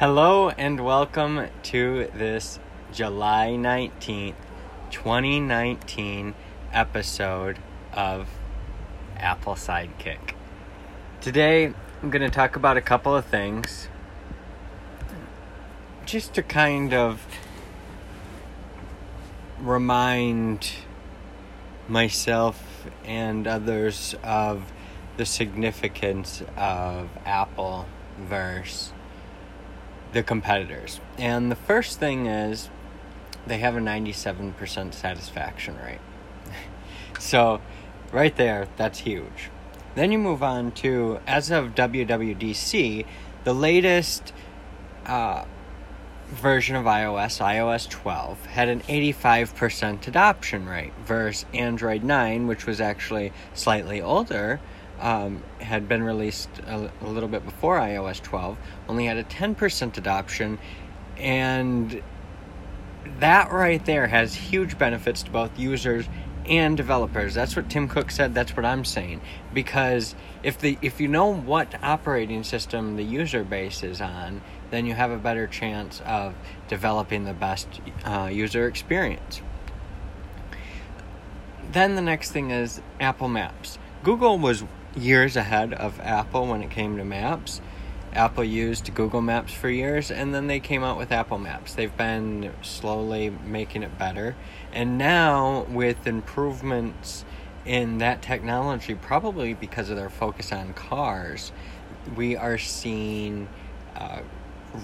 Hello and welcome to this July 19th, 2019 episode of Apple Sidekick. Today I'm going to talk about a couple of things just to kind of remind myself and others of the significance of Apple versus the competitors. And the first thing is they have a 97% satisfaction rate. So right there, that's huge. Then you move on to, as of WWDC, the latest version of iOS, iOS 12, had an 85% adoption rate versus Android 9, which was actually slightly older, had been released a little bit before iOS 12, only had a 10% adoption, and that right there has huge benefits to both users and developers. That's what Tim Cook said, that's what I'm saying, because if you know what operating system the user base is on, then you have a better chance of developing the best user experience. Then the next thing is Apple Maps. Google was years ahead of Apple when it came to maps. Apple used Google Maps for years, and then they came out with Apple Maps. They've been slowly making it better. And now, with improvements in that technology, probably because of their focus on cars, we are seeing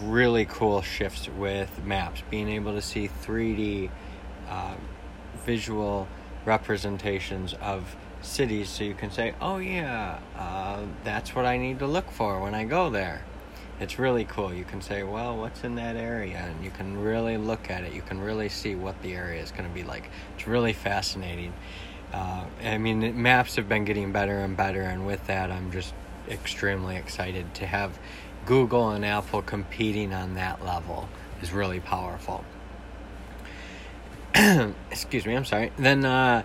really cool shifts with maps. Being able to see 3D visual representations of cities, so you can say, oh yeah, that's what I need to look for when I go there. It's really cool. You can say, well, what's in that area, and you can really look at it. You can really see what the area is going to be like. It's really fascinating. I mean, maps have been getting better and better, and with that, I'm just extremely excited to have Google and Apple competing on that level. Is really powerful. Excuse me, I'm sorry. Then the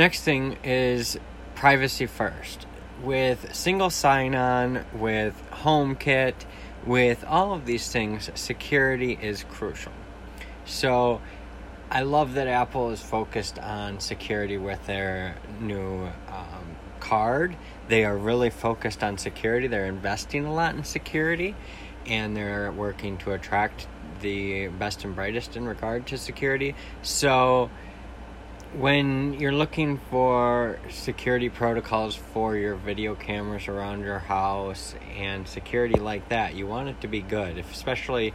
next thing is privacy first. With single sign-on, with HomeKit, with all of these things, security is crucial. So I love that Apple is focused on security with their new card. They are really focused on security. They're investing a lot in security, and they're working to attract the best and brightest in regard to security. So when you're looking for security protocols for your video cameras around your house and security like that, you want it to be good, especially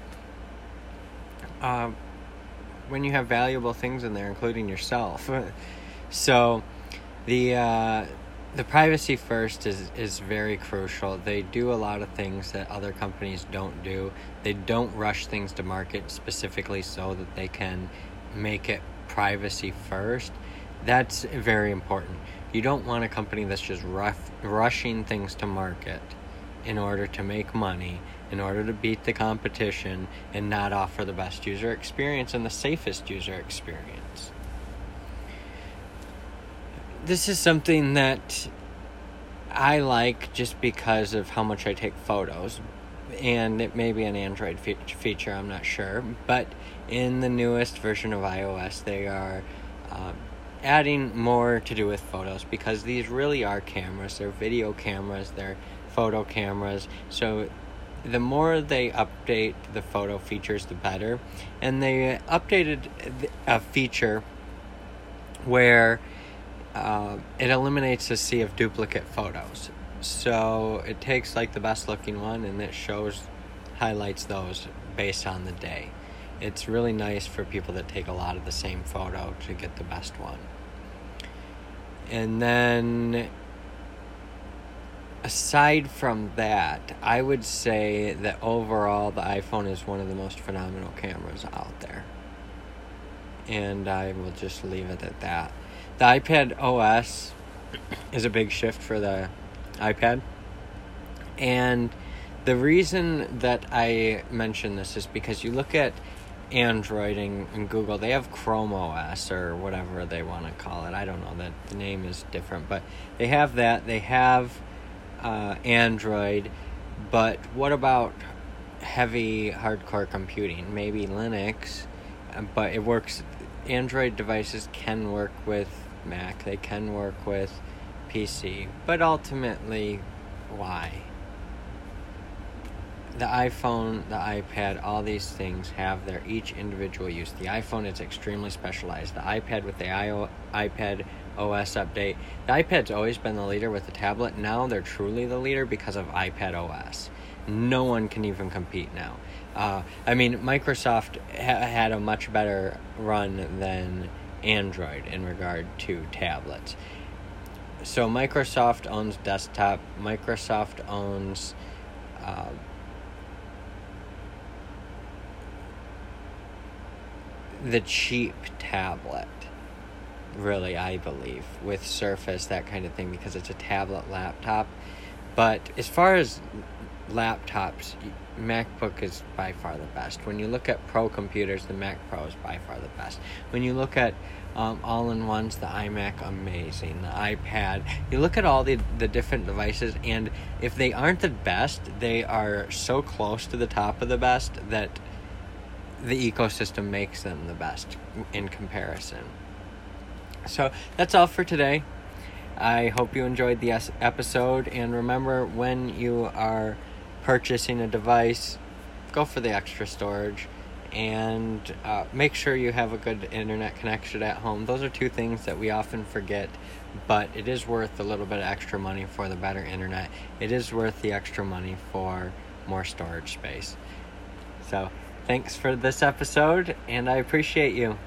when you have valuable things in there, including yourself. So the privacy first is very crucial. They do a lot of things that other companies don't do. They don't rush things to market specifically so that they can make it privacy first. That's very important. You don't want a company that's just rushing things to market in order to make money, in order to beat the competition, and not offer the best user experience and the safest user experience. This is something that I like just because of how much I take photos, and it may be an Android feature, I'm not sure, but in the newest version of iOS, they are adding more to do with photos, because these really are cameras. They're video cameras, they're photo cameras, so the more they update the photo features, the better. And they updated a feature where it eliminates a sea of duplicate photos. So it takes like the best looking one and it highlights those based on the day. It's really nice for people that take a lot of the same photo to get the best one. And then aside from that, I would say that overall the iPhone is one of the most phenomenal cameras out there. And I will just leave it at that. The iPad OS is a big shift for the iPad, and the reason that I mention this is because you look at Android and Google, they have Chrome OS or whatever they want to call it. I don't know, that the name is different, but they have that. They have Android, but what about heavy hardcore computing, maybe Linux, but it works. Android devices can work with Mac, they can work with PC, but ultimately, why? The iPhone, the iPad, all these things have their each individual use. The iPhone is extremely specialized. The iPad with the iPad OS update. The iPad's always been the leader with the tablet. Now they're truly the leader because of iPad OS. No one can even compete now. I mean, Microsoft had a much better run than Android in regard to tablets. So Microsoft owns desktop. Microsoft owns... the cheap tablet, really, I believe, with Surface, that kind of thing, because it's a tablet laptop. But as far as laptops, MacBook is by far the best. When you look at pro computers, the Mac Pro is by far the best. When you look at all-in-ones, the iMac, amazing. The iPad, you look at all the different devices, and if they aren't the best, they are so close to the top of the best that the ecosystem makes them the best in comparison. So that's all for today. I hope you enjoyed the episode, and remember, when you are purchasing a device, go for the extra storage, and make sure you have a good internet connection at home. Those are two things that we often forget, but it is worth a little bit of extra money for the better internet. It is worth the extra money for more storage space. So thanks for this episode, and I appreciate you.